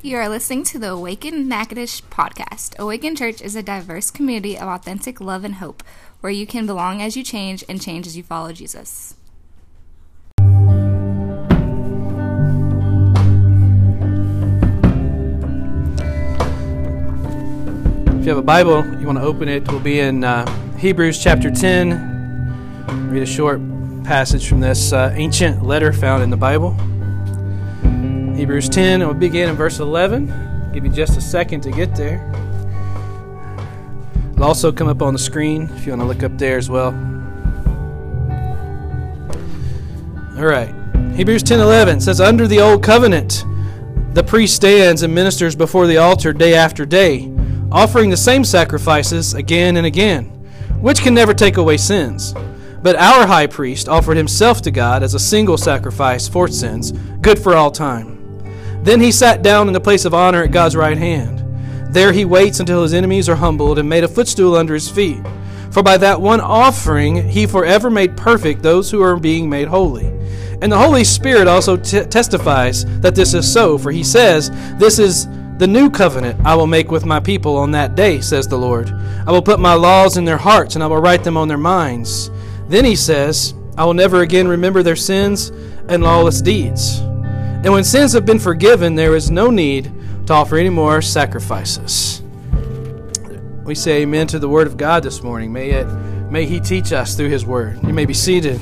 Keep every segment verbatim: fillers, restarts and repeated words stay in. You are listening to the Awaken Natchitoches podcast. Awaken Church is a diverse community of authentic love and hope, where you can belong as you change and change as you follow Jesus. If you have a Bible, you want to open it, we'll be in uh, Hebrews chapter ten. Read a short passage from this uh, ancient letter found in the Bible. Hebrews ten, and we'll begin in verse eleven. Give you just a second to get there. It'll also come up on the screen if you want to look up there as well. All right. Hebrews ten eleven says, "Under the old covenant, the priest stands and ministers before the altar day after day, offering the same sacrifices again and again, which can never take away sins. But our high priest offered himself to God as a single sacrifice for sins, good for all time. Then he sat down in the place of honor at God's right hand. There he waits until his enemies are humbled and made a footstool under his feet. For by that one offering he forever made perfect those who are being made holy. And the Holy Spirit also t- testifies that this is so, for he says, 'This is the new covenant I will make with my people on that day, says the Lord. I will put my laws in their hearts and I will write them on their minds.' Then he says, 'I will never again remember their sins and lawless deeds.' And when sins have been forgiven, there is no need to offer any more sacrifices." We say amen to the word of God this morning. May it, may he teach us through his word. You may be seated.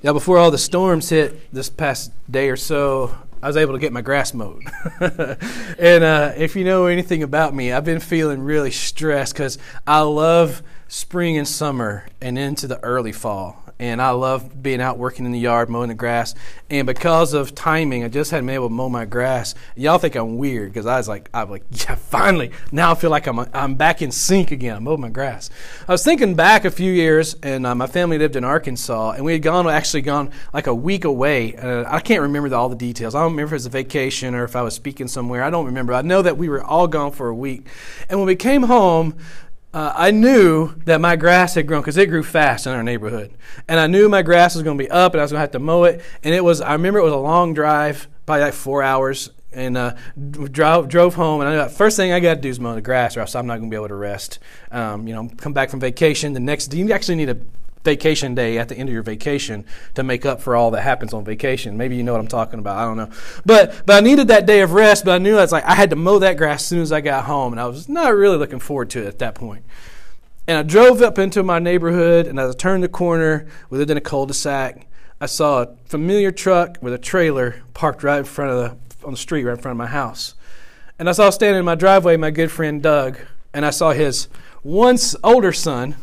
Yeah, before all the storms hit this past day or so, I was able to get my grass mowed. and uh, if you know anything about me, I've been feeling really stressed because I love spring and summer and into the early fall. And I love being out working in the yard, mowing the grass. And because of timing, I just hadn't been able to mow my grass. Y'all think I'm weird because I was like, I'm like, yeah, finally. Now I feel like I'm I'm back in sync again. I mowed my grass. I was thinking back a few years, and uh, my family lived in Arkansas, and we had gone actually gone like a week away. Uh, I can't remember the, all the details. I don't remember if it was a vacation or if I was speaking somewhere. I don't remember. I know that we were all gone for a week, and when we came home, Uh, I knew that my grass had grown because it grew fast in our neighborhood. And I knew my grass was going to be up and I was going to have to mow it. And it was, I remember it was a long drive, probably like four hours. And uh, drove, drove home, and I knew the first thing I got to do is mow the grass or else I'm not going to be able to rest. Um, you know, come back from vacation. The next day, you actually need a vacation day at the end of your vacation to make up for all that happens on vacation. Maybe you know what I'm talking about. I don't know. But but I needed that day of rest, but I knew I was like, I had to mow that grass as soon as I got home, and I was not really looking forward to it at that point. And I drove up into my neighborhood, and as I turned the corner, we lived in a cul-de-sac, I saw a familiar truck with a trailer parked right in front of the, on the street right in front of my house. And I saw standing in my driveway my good friend Doug, and I saw his once older son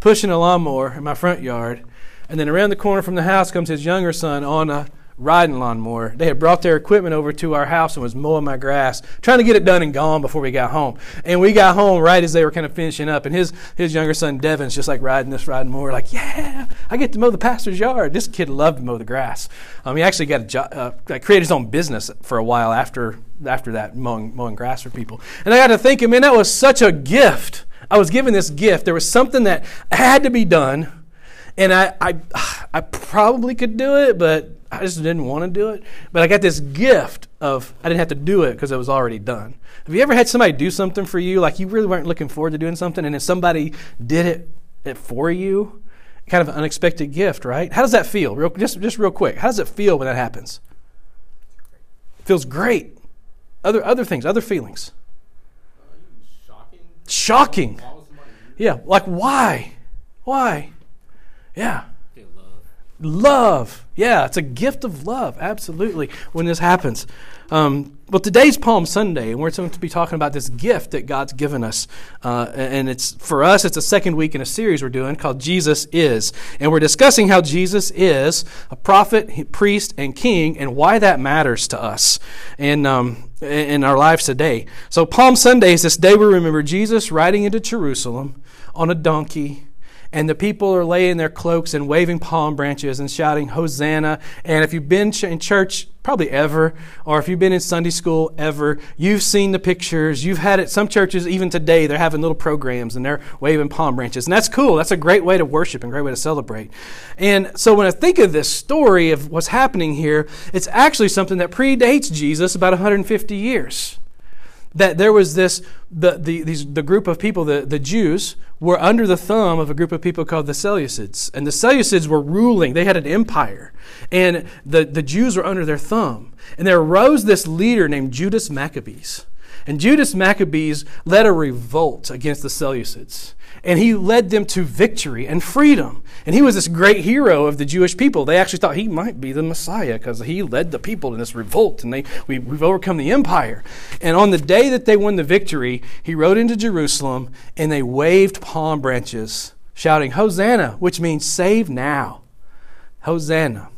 pushing a lawnmower in my front yard, and then around the corner from the house comes his younger son on a riding lawnmower. They had brought their equipment over to our house and was mowing my grass, trying to get it done and gone before we got home. And we got home right as they were kind of finishing up, and his his younger son Devin's just like riding this riding mower, like, yeah, I get to mow the pastor's yard. This kid loved to mow the grass. Um, he actually got a job, uh, created his own business for a while after after that mowing mowing grass for people. And I got to thinking, man, that was such a gift. I was given this gift. There was something that had to be done, and I, I I probably could do it, but I just didn't want to do it. But I got this gift of I didn't have to do it because it was already done. Have you ever had somebody do something for you, like you really weren't looking forward to doing something, and then somebody did it, it for you? Kind of an unexpected gift, right? How does that feel? Real, just, just real quick. How does it feel when that happens? It feels great. Other, other things, other feelings. Shocking. Yeah, like why? Why? Yeah. Love. Yeah, it's a gift of love, absolutely, when this happens. Um, but today's Palm Sunday, and we're going to be talking about this gift that God's given us. Uh, and it's for us, it's a second week in a series we're doing called Jesus Is. And we're discussing how Jesus is a prophet, priest, and king, and why that matters to us in, um, in our lives today. So Palm Sunday is this day we remember Jesus riding into Jerusalem on a donkey, and the people are laying their cloaks and waving palm branches and shouting, Hosanna. And if you've been in church probably ever, or if you've been in Sunday school ever, you've seen the pictures. You've had it. Some churches, even today, they're having little programs and they're waving palm branches. And that's cool. That's a great way to worship and a great way to celebrate. And so when I think of this story of what's happening here, it's actually something that predates Jesus about one hundred fifty years. That there was this, the the these the group of people, the, the Jews, were under the thumb of a group of people called the Seleucids. And the Seleucids were ruling. They had an empire. And the, the Jews were under their thumb. And there arose this leader named Judas Maccabees. And Judas Maccabees led a revolt against the Seleucids. And he led them to victory and freedom. And he was this great hero of the Jewish people. They actually thought he might be the Messiah because he led the people in this revolt. And they, we, we've overcome the empire. And on the day that they won the victory, he rode into Jerusalem and they waved palm branches, shouting, Hosanna, which means save now. Hosanna.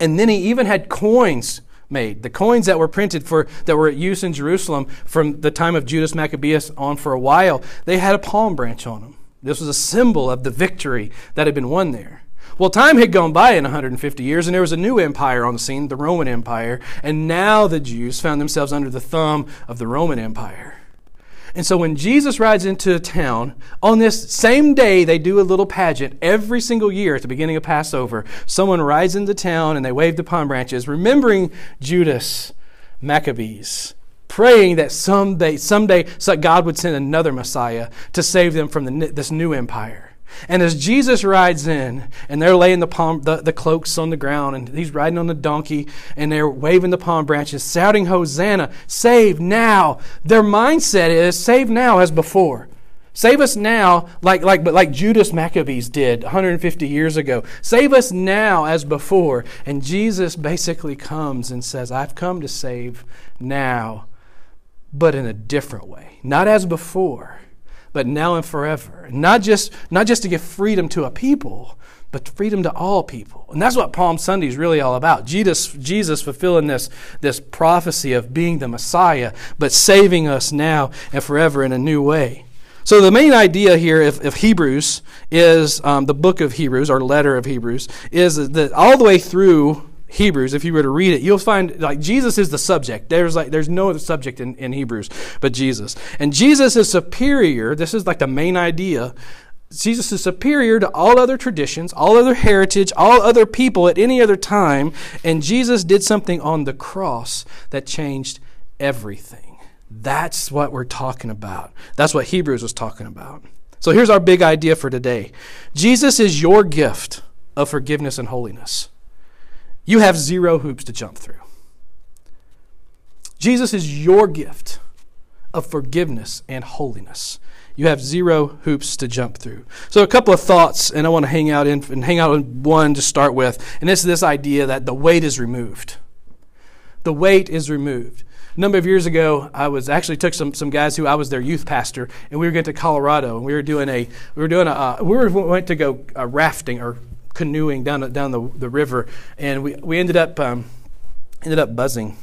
And then he even had coins made. The coins that were printed for that were at use in Jerusalem from the time of Judas Maccabeus on for a while, they had a palm branch on them. This was a symbol of the victory that had been won there. Well, time had gone by in one hundred fifty years, and there was a new empire on the scene, the Roman Empire, and now the Jews found themselves under the thumb of the Roman Empire. And so when Jesus rides into a town, on this same day they do a little pageant every single year at the beginning of Passover. Someone rides into town and they wave the palm branches, remembering Judas Maccabees, praying that someday, someday God would send another Messiah to save them from the, this new empire. And as Jesus rides in, and they're laying the palm, the, the cloaks on the ground, and he's riding on the donkey, and they're waving the palm branches, shouting, Hosanna, save now. Their mindset is, save now as before. Save us now, like, like, but like Judas Maccabees did one hundred fifty years ago. Save us now as before. And Jesus basically comes and says, I've come to save now, but in a different way. Not as before, but now and forever. Not just not just to give freedom to a people, but freedom to all people. And that's what Palm Sunday is really all about. Jesus, Jesus fulfilling this, this prophecy of being the Messiah, but saving us now and forever in a new way. So the main idea here of, of Hebrews is, um, the book of Hebrews, or letter of Hebrews, is that all the way through Hebrews, if you were to read it, you'll find like Jesus is the subject. There's like there's no other subject in, in Hebrews but Jesus. And Jesus is superior. This is like the main idea. Jesus is superior to all other traditions, all other heritage, all other people at any other time. And Jesus did something on the cross that changed everything. That's what we're talking about. That's what Hebrews was talking about. So here's our big idea for today. Jesus is your gift of forgiveness and holiness. You have zero hoops to jump through. Jesus is your gift of forgiveness and holiness. You have zero hoops to jump through. So a couple of thoughts, and I want to hang out in and hang out on one to start with, and it's this idea that the weight is removed. The weight is removed. A number of years ago, I was actually took some some guys who I was their youth pastor, and we were going to Colorado, and we were doing a we were doing a uh, we were went to go uh, rafting or canoeing down down the the river, and we we ended up um, ended up buzzing.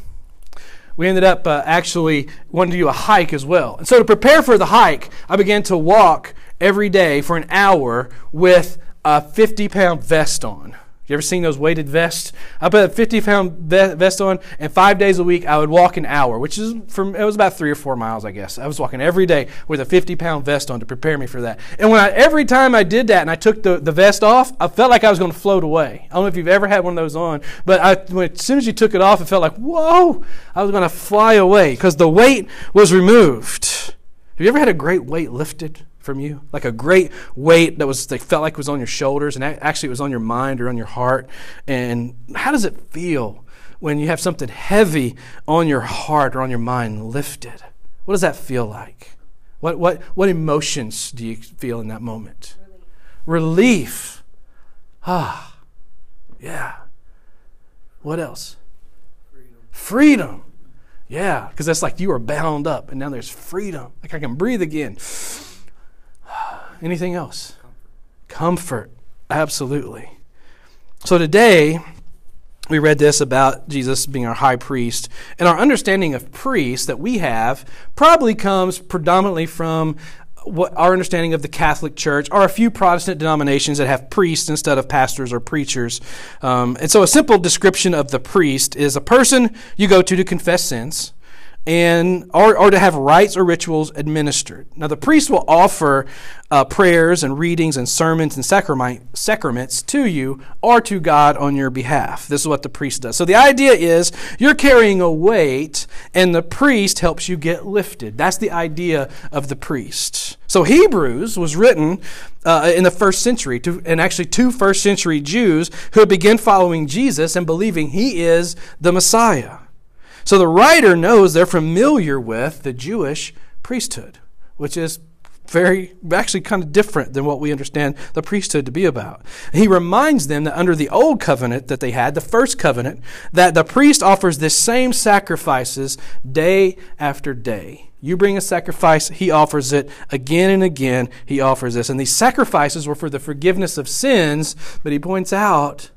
We ended up uh, actually wanting to do a hike as well. And so to prepare for the hike, I began to walk every day for an hour with a fifty pound vest on. You ever seen those weighted vests? I put a fifty pound vest on, and five days a week I would walk an hour, which is from it was about three or four miles, I guess. I was walking every day with a fifty pound vest on to prepare me for that. And when I, every time I did that, and I took the, the vest off, I felt like I was going to float away. I don't know if you've ever had one of those on, but I, when, as soon as you took it off, it felt like whoa, I was going to fly away because the weight was removed. Have you ever had a great weight lifted from you? Like a great weight that was they felt like it was on your shoulders, and actually it was on your mind or on your heart. And how does it feel when you have something heavy on your heart or on your mind lifted? What does that feel like? What what what emotions do you feel in that moment? Relief. Relief. Ah, yeah. What else? Freedom. Freedom. Yeah, because that's like you are bound up, and now there's freedom. Like I can breathe again. Anything else? Comfort. Comfort. Absolutely. So today, we read this about Jesus being our high priest. And our understanding of priest that we have probably comes predominantly from what our understanding of the Catholic Church, are a few Protestant denominations that have priests instead of pastors or preachers. Um, and so a simple description of the priest is a person you go to to confess sins and or, or to have rites or rituals administered. Now, the priest will offer uh, prayers and readings and sermons and sacrament, sacraments to you or to God on your behalf. This is what the priest does. So the idea is you're carrying a weight and the priest helps you get lifted. That's the idea of the priest. So Hebrews was written uh, in the first century, to, and actually two first century Jews who began following Jesus and believing he is the Messiah. So the writer knows they're familiar with the Jewish priesthood, which is very, actually kind of different than what we understand the priesthood to be about. He reminds them that under the old covenant that they had, the first covenant, that the priest offers the same sacrifices day after day. You bring a sacrifice, he offers it again and again, he offers this. And these sacrifices were for the forgiveness of sins, but he points out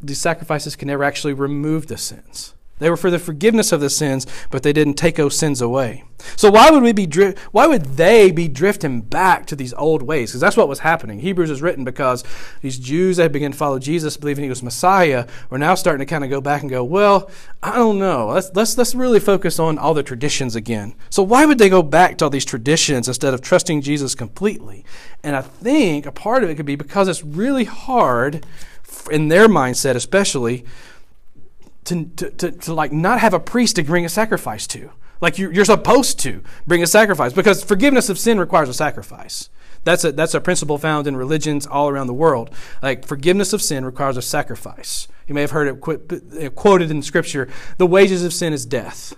these sacrifices can never actually remove the sins. They were for the forgiveness of the sins, but they didn't take those sins away. So why would we be dri- why would they be drifting back to these old ways? Because that's what was happening. Hebrews is written because these Jews that had begun to follow Jesus, believing he was Messiah, were now starting to kind of go back and go, well, I don't know. Let's let's let's really focus on all the traditions again. So why would they go back to all these traditions instead of trusting Jesus completely? And I think a part of it could be because it's really hard, in their mindset especially, To, to, to like not have a priest to bring a sacrifice to. Like you're, you're supposed to bring a sacrifice because forgiveness of sin requires a sacrifice. That's a, that's a principle found in religions all around the world. Like forgiveness of sin requires a sacrifice. You may have heard it qu- quoted in Scripture, the wages of sin is death.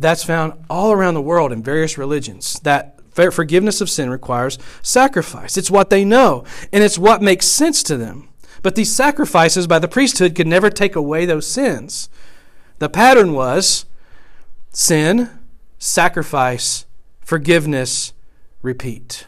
That's found all around the world in various religions. That forgiveness of sin requires sacrifice. It's what they know, and it's what makes sense to them. But these sacrifices by the priesthood could never take away those sins. The pattern was sin, sacrifice, forgiveness, repeat.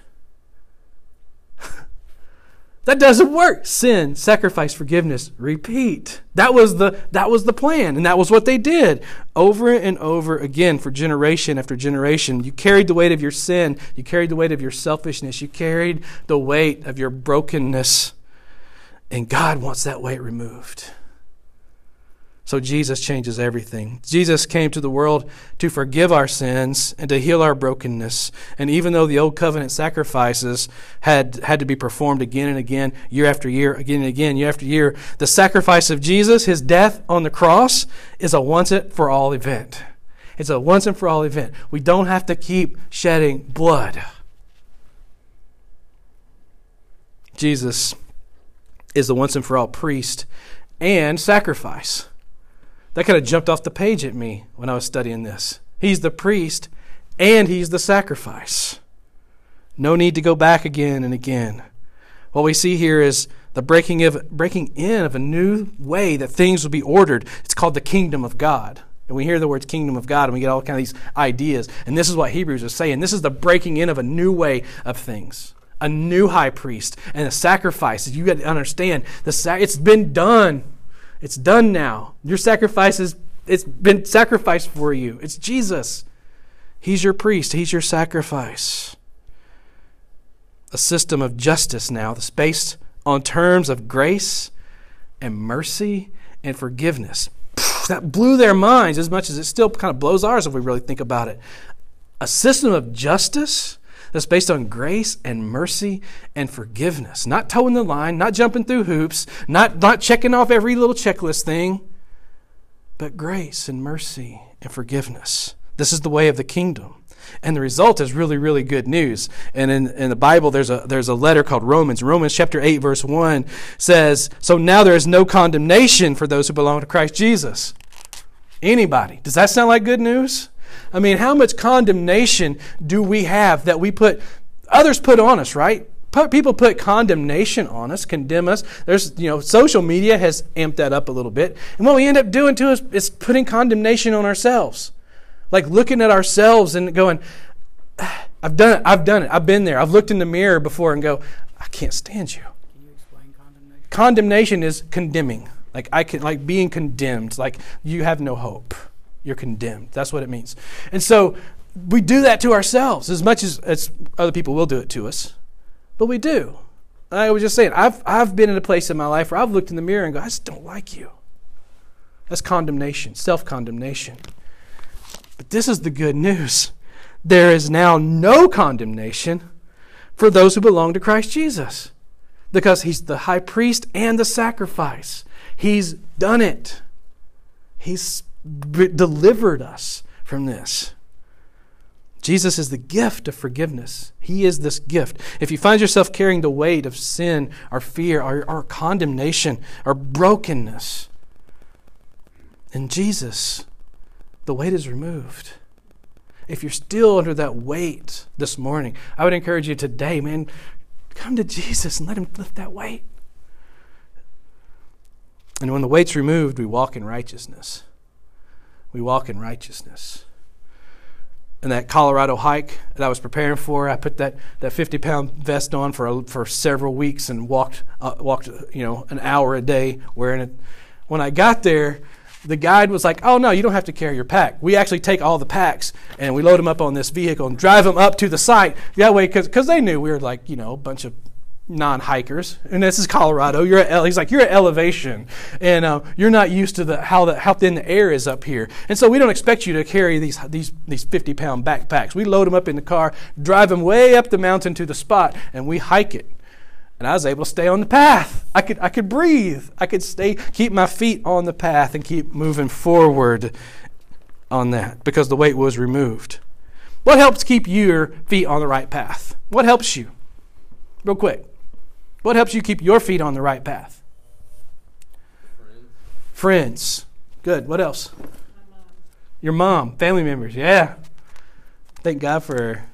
That doesn't work. Sin, sacrifice, forgiveness, repeat. That was the that was the plan, and that was what they did over and over again for generation after generation. You carried the weight of your sin. You carried the weight of your selfishness. You carried the weight of your brokenness. And God wants that weight removed. So Jesus changes everything. Jesus came to the world to forgive our sins and to heal our brokenness. And even though the old covenant sacrifices had, had to be performed again and again, year after year, again and again, year after year, the sacrifice of Jesus, his death on the cross, is a once-and-for-all event. It's a once-and-for-all event. We don't have to keep shedding blood. Jesus is the once-and-for-all priest and sacrifice. That kind of jumped off the page at me when I was studying this. He's the priest and he's the sacrifice. No need to go back again and again. What we see here is the breaking of breaking in of a new way that things will be ordered. It's called the kingdom of God. And we hear the words kingdom of God and we get all kind of these ideas. And this is what Hebrews is saying. This is the breaking in of a new way of things. A new high priest and a sacrifice. You got to understand the sac- it's been done. It's done now. Your sacrifice is it's been sacrificed for you. It's Jesus. He's your priest. He's your sacrifice. A system of justice now that's based on terms of grace and mercy and forgiveness. That blew their minds as much as it still kind of blows ours if we really think about it. A system of justice that's based on grace and mercy and forgiveness. Not toeing the line, not jumping through hoops, not, not checking off every little checklist thing, but grace and mercy and forgiveness. This is the way of the kingdom. And the result is really, really good news. And in, in the Bible, there's a there's a letter called Romans. Romans chapter eight, verse one says, so now there is no condemnation for those who belong to Christ Jesus. Anybody. Does that sound like good news? I mean, how much condemnation do we have that we put, others put on us, right? People put condemnation on us, condemn us. There's, you know, social media has amped that up a little bit. And what we end up doing too is, is putting condemnation on ourselves. Like looking at ourselves and going, I've done it, I've done it, I've been there. I've looked in the mirror before and go, I can't stand you. Can you explain condemnation? Condemnation is condemning. Like I can, like being condemned, like you have no hope. You're condemned. That's what it means. And so we do that to ourselves as much as, as other people will do it to us. But we do. I was just saying, I've I've been in a place in my life where I've looked in the mirror and go, I just don't like you. That's condemnation, self-condemnation. But this is the good news. There is now no condemnation for those who belong to Christ Jesus, because he's the high priest and the sacrifice. He's done it. He's delivered us from this. Jesus is the gift of forgiveness. He is this gift. If you find yourself carrying the weight of sin or fear or, or condemnation or brokenness, in Jesus, the weight is removed. If you're still under that weight this morning, I would encourage you today, man, come to Jesus and let him lift that weight. And when the weight's removed, we walk in righteousness. We walk in righteousness. And that Colorado hike that I was preparing for, I put that that fifty-pound vest on for a, for several weeks and walked uh, walked you know an hour a day wearing it. When I got there, the guide was like, "Oh no, you don't have to carry your pack. We actually take all the packs and we load them up on this vehicle and drive them up to the site that way," because because they knew we were like you know a bunch of non-hikers, and this is Colorado. You're at ele- he's like you're at elevation, and uh, you're not used to the how the how thin the air is up here, and so we don't expect you to carry these these these fifty-pound backpacks. We load them up in the car, drive them way up the mountain to the spot, and we hike it. And I was able to stay on the path. I could I could breathe. I could stay keep my feet on the path and keep moving forward on that because the weight was removed. What helps keep your feet on the right path? What helps you? Real quick. What helps you keep your feet on the right path? Friends. Friends. Good. What else? My mom. Your mom. Family members. Yeah. Thank God for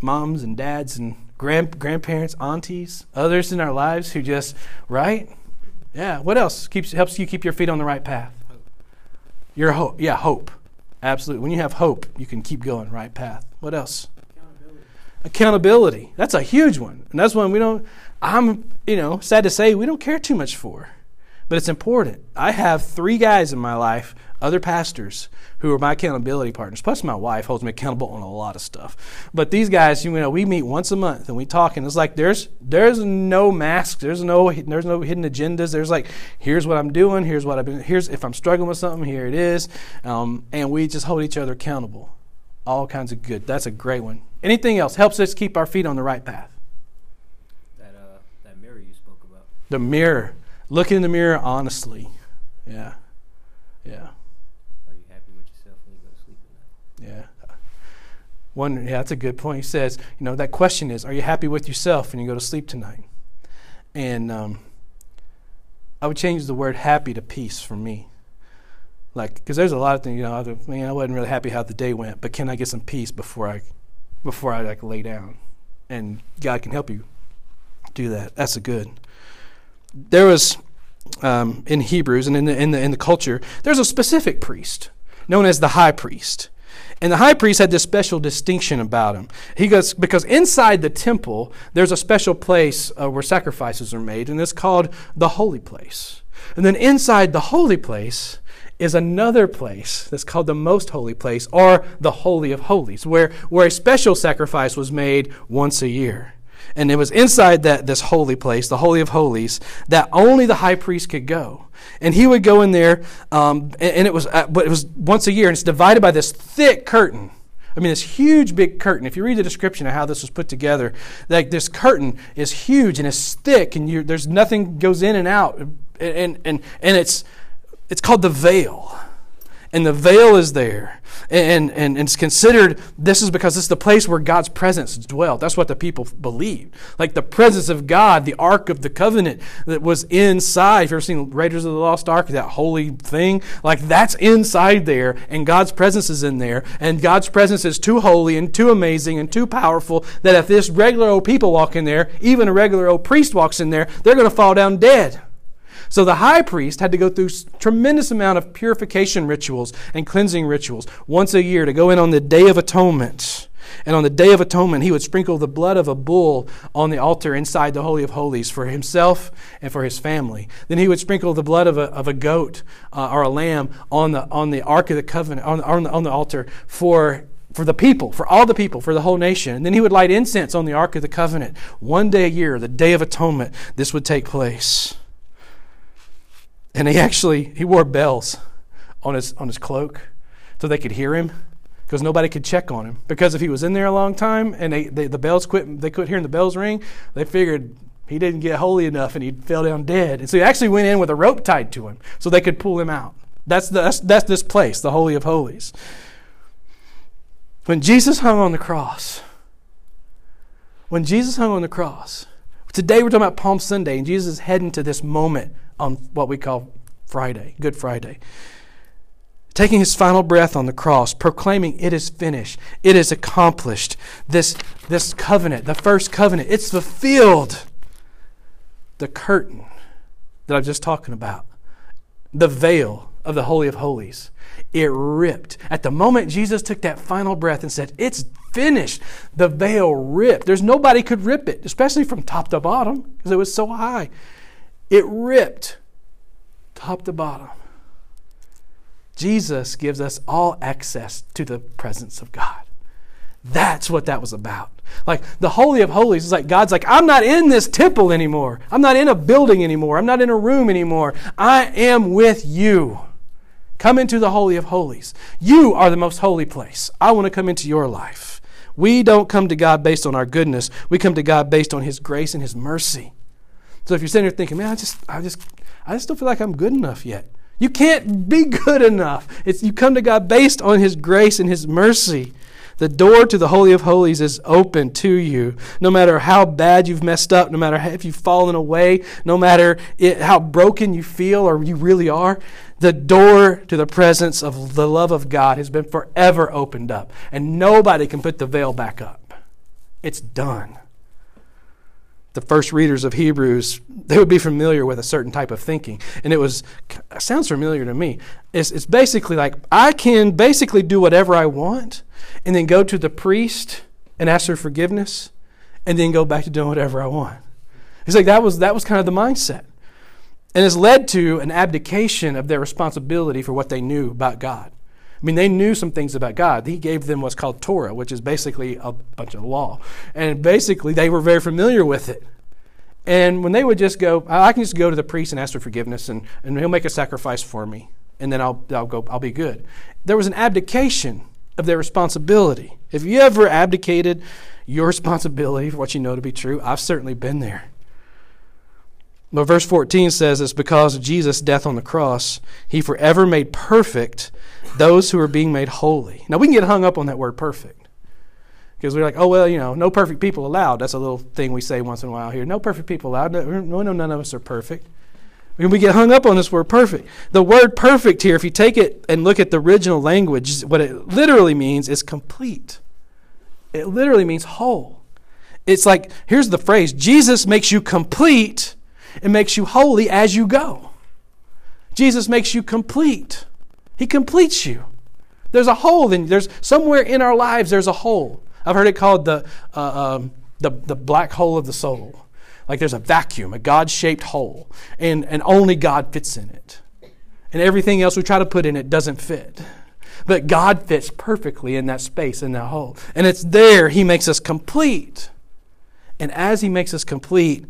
moms and dads and grand grandparents, aunties, others in our lives who just, right? Yeah. What else keeps helps you keep your feet on the right path? Hope. Your hope. Yeah, hope. Absolutely. When you have hope, you can keep going right path. What else? Accountability. That's a huge one. And that's one we don't, I'm, you know, sad to say, we don't care too much for. But it's important. I have three guys in my life, other pastors, who are my accountability partners. Plus my wife holds me accountable on a lot of stuff. But these guys, you know, we meet once a month and we talk, and it's like there's there's no masks, there's no there's no hidden agendas. There's like, here's what I'm doing, here's what I've been, here's if I'm struggling with something, here it is. Um, and we just hold each other accountable. All kinds of good. That's a great one. Anything else helps us keep our feet on the right path? That uh, that mirror you spoke about. The mirror. Look in the mirror honestly. Yeah. Yeah. Are you happy with yourself when you go to sleep at night? Yeah. One, yeah, that's a good point. He says, you know, that question is, are you happy with yourself when you go to sleep tonight? And um, I would change the word happy to peace for me. Like, because there's a lot of things, you know, I, man, I wasn't really happy how the day went, but can I get some peace before I... before I like lay down? And God can help you do that. That's a good. There was um, in Hebrews and in the in the in the culture, there's a specific priest known as the high priest, and the high priest had this special distinction about him. He goes because inside the temple there's a special place uh, where sacrifices are made, and it's called the holy place. And then inside the holy place is another place that's called the most holy place, or the Holy of Holies, where, where a special sacrifice was made once a year. And it was inside that this holy place, the Holy of Holies, that only the high priest could go. And he would go in there, um, and, and it was uh, but it was once a year, and it's divided by this thick curtain. I mean, this huge, big curtain. If you read the description of how this was put together, like this curtain is huge and it's thick, and you, there's nothing goes in and out, and and and, and it's. It's called the veil, and the veil is there, and, and, and it's considered, this is because it's the place where God's presence dwelt. That's what the people believed. Like the presence of God, the Ark of the Covenant that was inside. If you've ever seen Raiders of the Lost Ark, that holy thing, like that's inside there, and God's presence is in there, and God's presence is too holy and too amazing and too powerful that if this regular old people walk in there, even a regular old priest walks in there, they're going to fall down dead. So the high priest had to go through a tremendous amount of purification rituals and cleansing rituals once a year to go in on the Day of Atonement. And on the Day of Atonement, he would sprinkle the blood of a bull on the altar inside the Holy of Holies for himself and for his family. Then he would sprinkle the blood of a, of a goat uh, or a lamb on the on the Ark of the Covenant, on, on, the, on the altar for for the people, for all the people, for the whole nation. And then he would light incense on the Ark of the Covenant. One day a year, the Day of Atonement, this would take place. And he actually, he wore bells on his, on his cloak so they could hear him, because nobody could check on him. Because if he was in there a long time and they, they, the bells quit, they quit hearing the bells ring, they figured he didn't get holy enough and he fell down dead. And so he actually went in with a rope tied to him so they could pull him out. That's, the, that's, that's this place, the Holy of Holies. When Jesus hung on the cross, when Jesus hung on the cross, today we're talking about Palm Sunday, and Jesus is heading to this moment on what we call Friday, Good Friday. Taking his final breath on the cross, proclaiming it is finished, it is accomplished. This, this covenant, the first covenant, it's fulfilled. The curtain that I'm just talking about, the veil of the Holy of Holies, it ripped. At the moment Jesus took that final breath and said, it's finished, the veil ripped. There's nobody could rip it, especially from top to bottom, because it was so high. It ripped top to bottom. Jesus gives us all access to the presence of God. That's what that was about. Like the Holy of Holies is like God's like, I'm not in this temple anymore. I'm not in a building anymore. I'm not in a room anymore. I am with you. Come into the Holy of Holies. You are the most holy place. I want to come into your life. We don't come to God based on our goodness. We come to God based on his grace and his mercy. So if you're sitting here thinking, man, I just, I just, I just don't feel like I'm good enough yet. You can't be good enough. It's, you come to God based on his grace and his mercy. The door to the Holy of Holies is open to you. No matter how bad you've messed up, no matter how, if you've fallen away, no matter it, how broken you feel or you really are, the door to the presence of the love of God has been forever opened up. And nobody can put the veil back up. It's done. The first readers of Hebrews, they would be familiar with a certain type of thinking. And it was, it sounds familiar to me. It's, it's basically like, I can basically do whatever I want and then go to the priest and ask for forgiveness and then go back to doing whatever I want. It's like, that was, that was kind of the mindset. And it's led to an abdication of their responsibility for what they knew about God. I mean, they knew some things about God. He gave them what's called Torah, which is basically a bunch of law. And basically, they were very familiar with it. And when they would just go, I can just go to the priest and ask for forgiveness, and, and he'll make a sacrifice for me, and then I'll, I'll, go, I'll be good. There was an abdication of their responsibility. If you ever abdicated your responsibility for what you know to be true, I've certainly been there. But verse fourteen says, it's because of Jesus' death on the cross, he forever made perfect those who are being made holy. Now, we can get hung up on that word perfect, because we're like, oh, well, you know, no perfect people allowed. That's a little thing we say once in a while here. No perfect people allowed. No, no, none of us are perfect. We get hung up on this word perfect. The word perfect here, if you take it and look at the original language, what it literally means is complete. It literally means whole. It's like, here's the phrase, Jesus makes you complete. It makes you holy as you go. Jesus makes you complete. He completes you. There's a hole. In, there's somewhere in our lives, there's a hole. I've heard it called the, uh, um, the, the black hole of the soul. Like there's a vacuum, a God-shaped hole, and, and only God fits in it. And everything else we try to put in it doesn't fit. But God fits perfectly in that space, in that hole. And it's there he makes us complete. And as he makes us complete,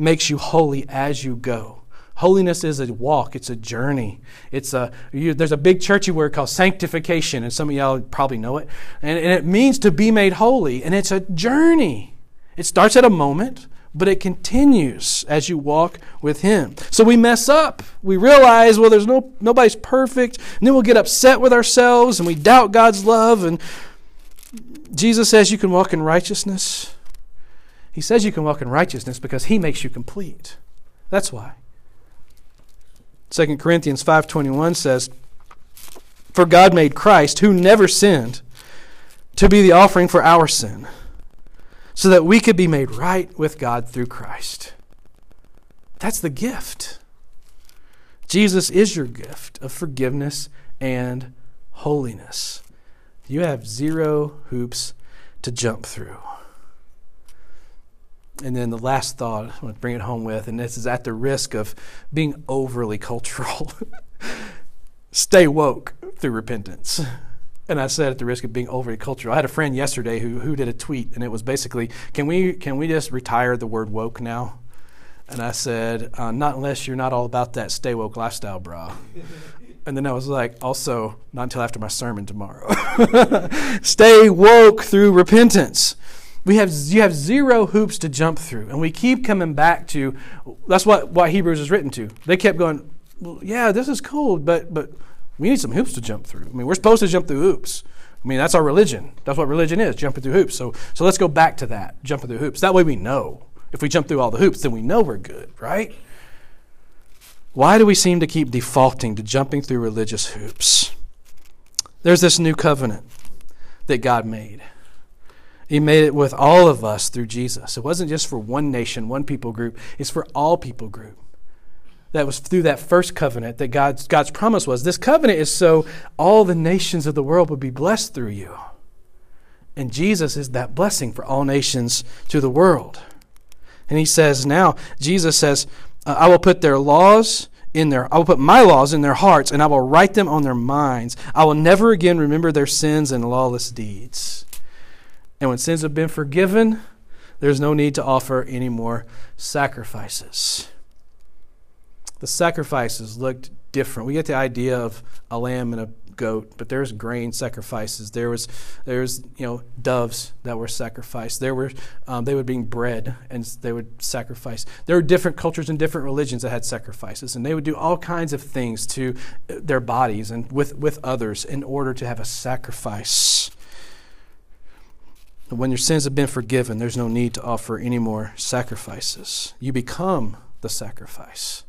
makes you holy as you go. Holiness is a walk. It's a journey. It's a you, there's a big churchy word called sanctification, and some of y'all probably know it. And, and it means to be made holy, and it's a journey. It starts at a moment, but it continues as you walk with him. So we mess up. We realize, well, there's no nobody's perfect, and then we'll get upset with ourselves, and we doubt God's love. And Jesus says you can walk in righteousness. He says you can walk in righteousness because he makes you complete. That's why. Second Corinthians five twenty-one says, for God made Christ, who never sinned, to be the offering for our sin, so that we could be made right with God through Christ. That's the gift. Jesus is your gift of forgiveness and holiness. You have zero hoops to jump through. And then the last thought I want to bring it home with, and this is at the risk of being overly cultural. Stay woke through repentance. And I said, at the risk of being overly cultural, I had a friend yesterday who who did a tweet, and it was basically, can we can we just retire the word woke now? And I said, uh, not unless you're not all about that stay woke lifestyle, brah. And then I was like, also, not until after my sermon tomorrow. Stay woke through repentance. We have you have zero hoops to jump through, and we keep coming back to. That's what what Hebrews is written to. They kept going, well, yeah, this is cool, but but we need some hoops to jump through. I mean, we're supposed to jump through hoops. I mean, that's our religion. That's what religion is, jumping through hoops. So so let's go back to that, jumping through hoops. That way we know. If we jump through all the hoops, then we know we're good, right? Why do we seem to keep defaulting to jumping through religious hoops? There's this new covenant that God made. He made it with all of us through Jesus. It wasn't just for one nation, one people group. It's for all people group. That was through that first covenant that God's, God's promise was. This covenant is so all the nations of the world would be blessed through you. And Jesus is that blessing for all nations to the world. And he says now, Jesus says, I will put their laws in their, I will put my laws in their hearts, and I will write them on their minds. I will never again remember their sins and lawless deeds. And when sins have been forgiven, there's no need to offer any more sacrifices. The sacrifices looked different. We get the idea of a lamb and a goat, but there's grain sacrifices. There was, there was, you know, doves that were sacrificed. There were, um, they would bring bread and they would sacrifice. There were different cultures and different religions that had sacrifices, and they would do all kinds of things to their bodies and with, with others in order to have a sacrifice. When your sins have been forgiven, there's no need to offer any more sacrifices. You become the sacrifice.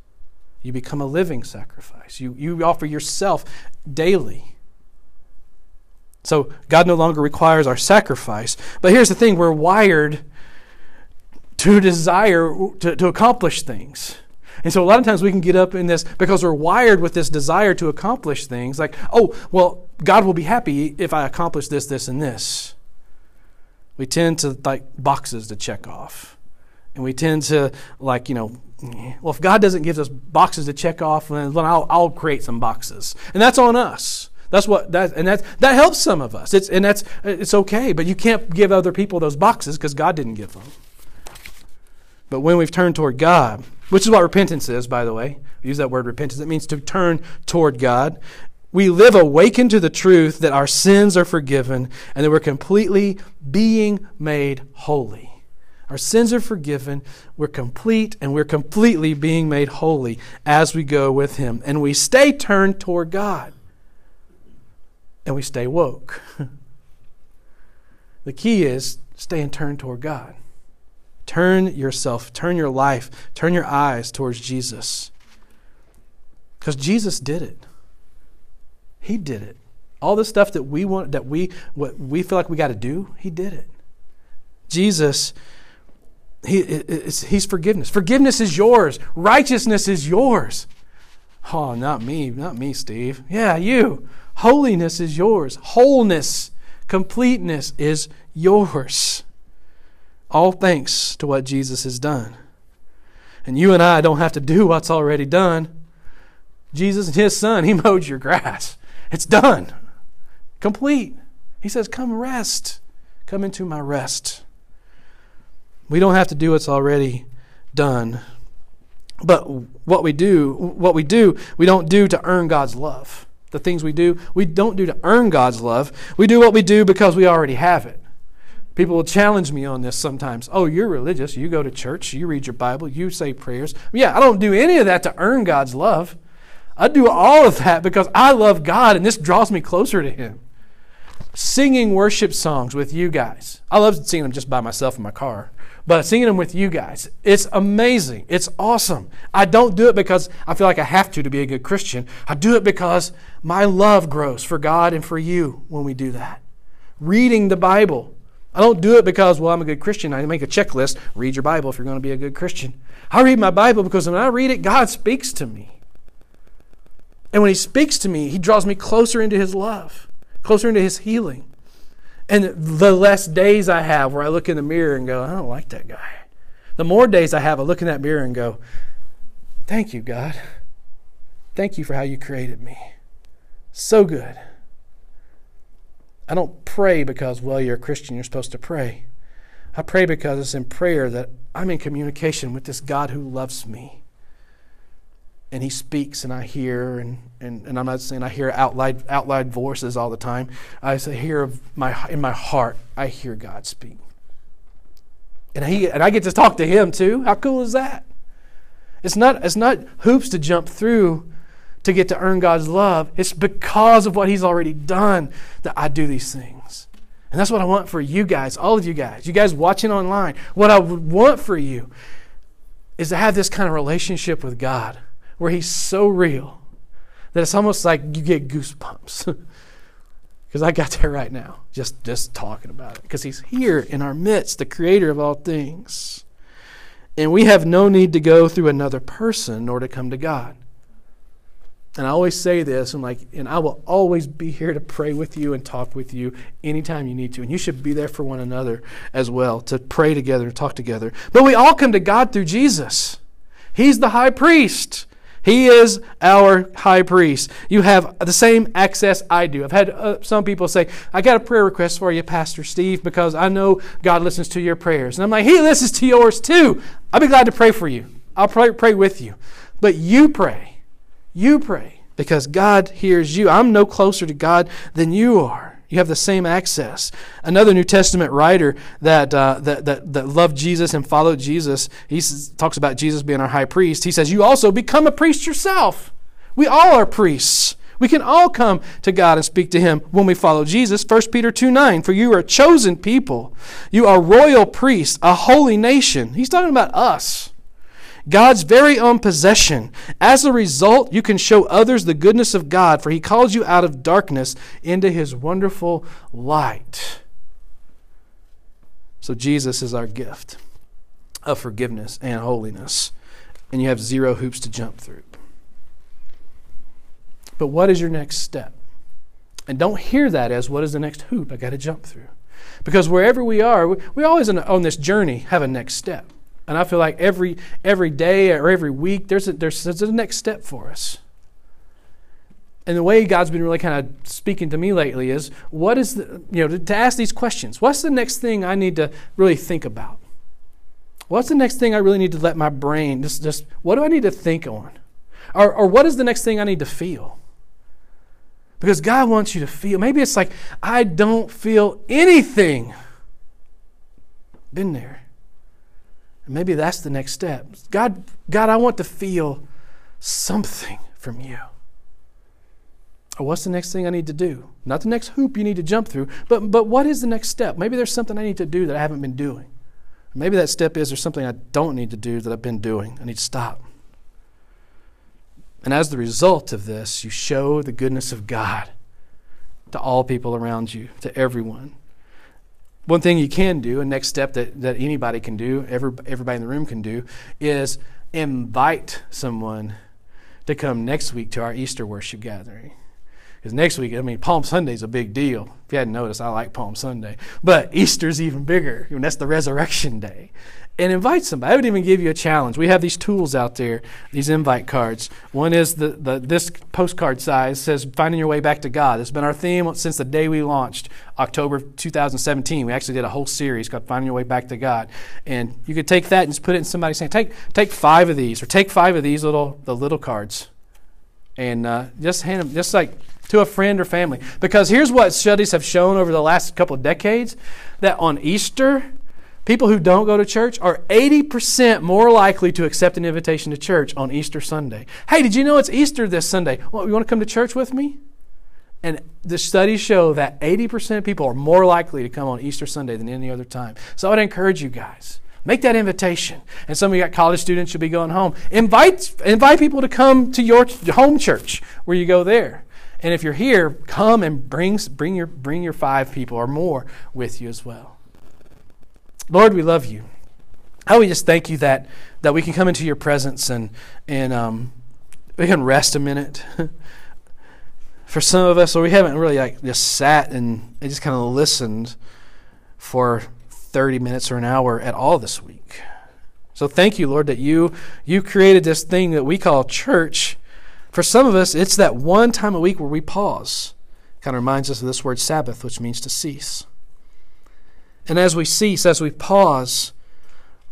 You become a living sacrifice. You you offer yourself daily. So God no longer requires our sacrifice. But here's the thing, we're wired to desire to, to accomplish things. And so a lot of times we can get up in this because we're wired with this desire to accomplish things. Like, oh, well, God will be happy if I accomplish this, this, and this. We tend to like boxes to check off. And we tend to like, you know, well, if God doesn't give us boxes to check off, then I'll, I'll create some boxes, and that's on us. That's what that and that that helps some of us. It's and that's it's okay, but you can't give other people those boxes because God didn't give them. But when we've turned toward God, which is what repentance is, by the way, we use that word repentance. It means to turn toward God. We live awakened to the truth that our sins are forgiven and that we're completely being made holy. Our sins are forgiven, we're complete, and we're completely being made holy as we go with Him. And we stay turned toward God. And we stay woke. The key is staying turned toward God. Turn yourself, turn your life, turn your eyes towards Jesus. Because Jesus did it. He did it. All the stuff that we want, that we what we feel like we got to do, He did it. Jesus He, it's, he's forgiveness. Forgiveness is yours. Righteousness is yours. Oh, not me. Not me, Steve. Yeah, you. Holiness is yours. Wholeness, completeness is yours. All thanks to what Jesus has done. And you and I don't have to do what's already done. Jesus and His Son, He mowed your grass. It's done. Complete. He says, come rest. Come into my rest. We don't have to do what's already done. But what we do, what we do, we don't do to earn God's love. The things we do, we don't do to earn God's love. We do what we do because we already have it. People will challenge me on this sometimes. Oh, you're religious. You go to church. You read your Bible. You say prayers. Yeah, I don't do any of that to earn God's love. I do all of that because I love God, and this draws me closer to Him. Singing worship songs with you guys. I love singing them just by myself in my car. But singing them with you guys, it's amazing. It's awesome. I don't do it because I feel like I have to to be a good Christian. I do it because my love grows for God and for you when we do that. Reading the Bible. I don't do it because, well, I'm a good Christian. I make a checklist. Read your Bible if you're going to be a good Christian. I read my Bible because when I read it, God speaks to me. And when He speaks to me, He draws me closer into His love, closer into His healing. And the less days I have where I look in the mirror and go, I don't like that guy. The more days I have, I look in that mirror and go, thank you, God. Thank you for how you created me. So good. I don't pray because, well, you're a Christian, you're supposed to pray. I pray because it's in prayer that I'm in communication with this God who loves me. And He speaks and I hear, and, and, and I'm not saying I hear out loud, out loud voices all the time. I say, hear of my, in my heart, I hear God speak. And, he, and I get to talk to Him too. How cool is that? It's not, it's not hoops to jump through to get to earn God's love. It's because of what He's already done that I do these things. And that's what I want for you guys, all of you guys, you guys watching online. What I would want for you is to have this kind of relationship with God where He's so real that it's almost like you get goosebumps. Because I got there right now, just, just talking about it. Because He's here in our midst, the Creator of all things. And we have no need to go through another person nor to come to God. And I always say this, and like, and I will always be here to pray with you and talk with you anytime you need to. And you should be there for one another as well, to pray together and talk together. But we all come to God through Jesus. He's the high priest. He is our high priest. You have the same access I do. I've had uh, some people say, I got a prayer request for you, Pastor Steve, because I know God listens to your prayers. And I'm like, He listens to yours too. I'll be glad to pray for you. I'll pray, pray with you. But you pray. You pray because God hears you. I'm no closer to God than you are. You have the same access. Another New Testament writer that uh, that, that that loved Jesus and followed Jesus, he talks about Jesus being our high priest. He says, you also become a priest yourself. We all are priests. We can all come to God and speak to Him when we follow Jesus. First Peter two nine, for you are a chosen people. You are royal priests, a holy nation. He's talking about us. God's very own possession. As a result, you can show others the goodness of God, for He calls you out of darkness into His wonderful light. So Jesus is our gift of forgiveness and holiness, and you have zero hoops to jump through. But what is your next step? And don't hear that as, what is the next hoop I got to jump through? Because wherever we are, we always on this journey have a next step. And I feel like every every day or every week, there's a, there's, there's a next step for us. And the way God's been really kind of speaking to me lately is, what is the, you know, to, to ask these questions. What's the next thing I need to really think about? What's the next thing I really need to let my brain, just, just what do I need to think on? Or, or what is the next thing I need to feel? Because God wants you to feel. Maybe it's like, I don't feel anything. Been there. Maybe that's the next step. God, God, I want to feel something from you. Or what's the next thing I need to do? Not the next hoop you need to jump through, but, but what is the next step? Maybe there's something I need to do that I haven't been doing. Maybe that step is there's something I don't need to do that I've been doing. I need to stop. And as the result of this, you show the goodness of God to all people around you, to everyone. One thing you can do, a next step that, that anybody can do, every, everybody in the room can do, is invite someone to come next week to our Easter worship gathering. Because next week, I mean, Palm Sunday's a big deal. If you hadn't noticed, I like Palm Sunday. But Easter's even bigger. I mean, that's the resurrection day. And invite somebody. I would even give you a challenge. We have these tools out there, these invite cards. One is the, the this postcard size says, Finding Your Way Back to God. It's been our theme since the day we launched, October two thousand seventeen. We actually did a whole series called Finding Your Way Back to God. And you could take that and just put it in somebody's hand. Take take five of these, or take five of these little the little cards. And uh, just hand them, just like to a friend or family. Because here's what studies have shown over the last couple of decades, that on Easter, people who don't go to church are eighty percent more likely to accept an invitation to church on Easter Sunday. Hey, did you know it's Easter this Sunday? Well, you want to come to church with me? And the studies show that eighty percent of people are more likely to come on Easter Sunday than any other time. So I would encourage you guys, make that invitation. And some of you got college students should be going home. Invite, invite people to come to your home church where you go there. And if you're here, come and bring, bring, your, bring your five people or more with you as well. Lord, we love you. How we just thank you that that we can come into your presence and and um, we can rest a minute. For some of us, or we haven't really like just sat and just kind of listened for thirty minutes or an hour at all this week. So thank you, Lord, that you you created this thing that we call church. For some of us, it's that one time a week where we pause Kind of reminds us of this word Sabbath, which means to cease. And as we cease, as we pause,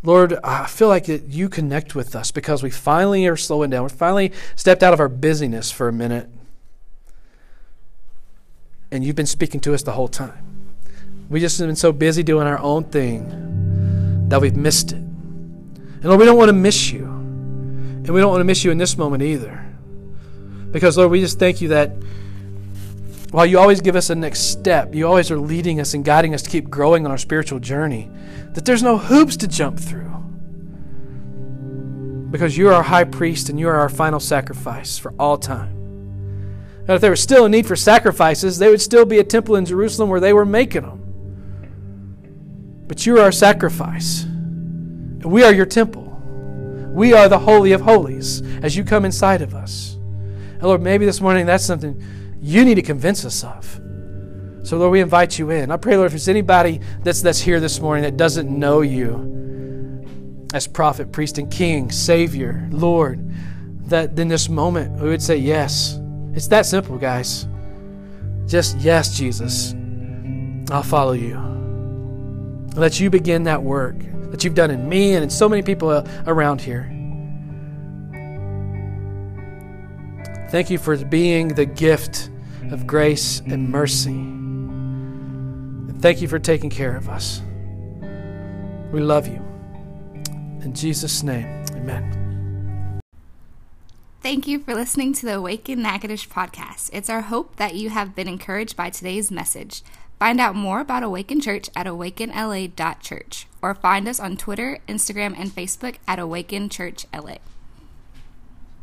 Lord, I feel like that you connect with us because we finally are slowing down. We finally stepped out of our busyness for a minute. And you've been speaking to us the whole time. We just have been so busy doing our own thing that we've missed it. And Lord, we don't want to miss you. And we don't want to miss you in this moment either. Because, Lord, we just thank you that while you always give us a next step, you always are leading us and guiding us to keep growing on our spiritual journey, that there's no hoops to jump through. Because you are our high priest and you are our final sacrifice for all time. And if there was still a need for sacrifices, there would still be a temple in Jerusalem where they were making them. But you are our sacrifice. And we are your temple. We are the Holy of Holies as you come inside of us. And Lord, maybe this morning that's something you need to convince us of. So, Lord, we invite you in. I pray, Lord, if there's anybody that's that's here this morning that doesn't know you as prophet, priest, and king, Savior, Lord, that in this moment we would say yes. It's that simple, guys. Just yes, Jesus, I'll follow you. Let you begin that work that you've done in me and in so many people around here. Thank you for being the gift of grace and mercy. And thank you for taking care of us. We love you. In Jesus' name, amen. Thank you for listening to the Awaken Natchitoches podcast. It's our hope that you have been encouraged by today's message. Find out more about Awaken Church at awaken l a dot church or find us on Twitter, Instagram, and Facebook at Awaken Church L A.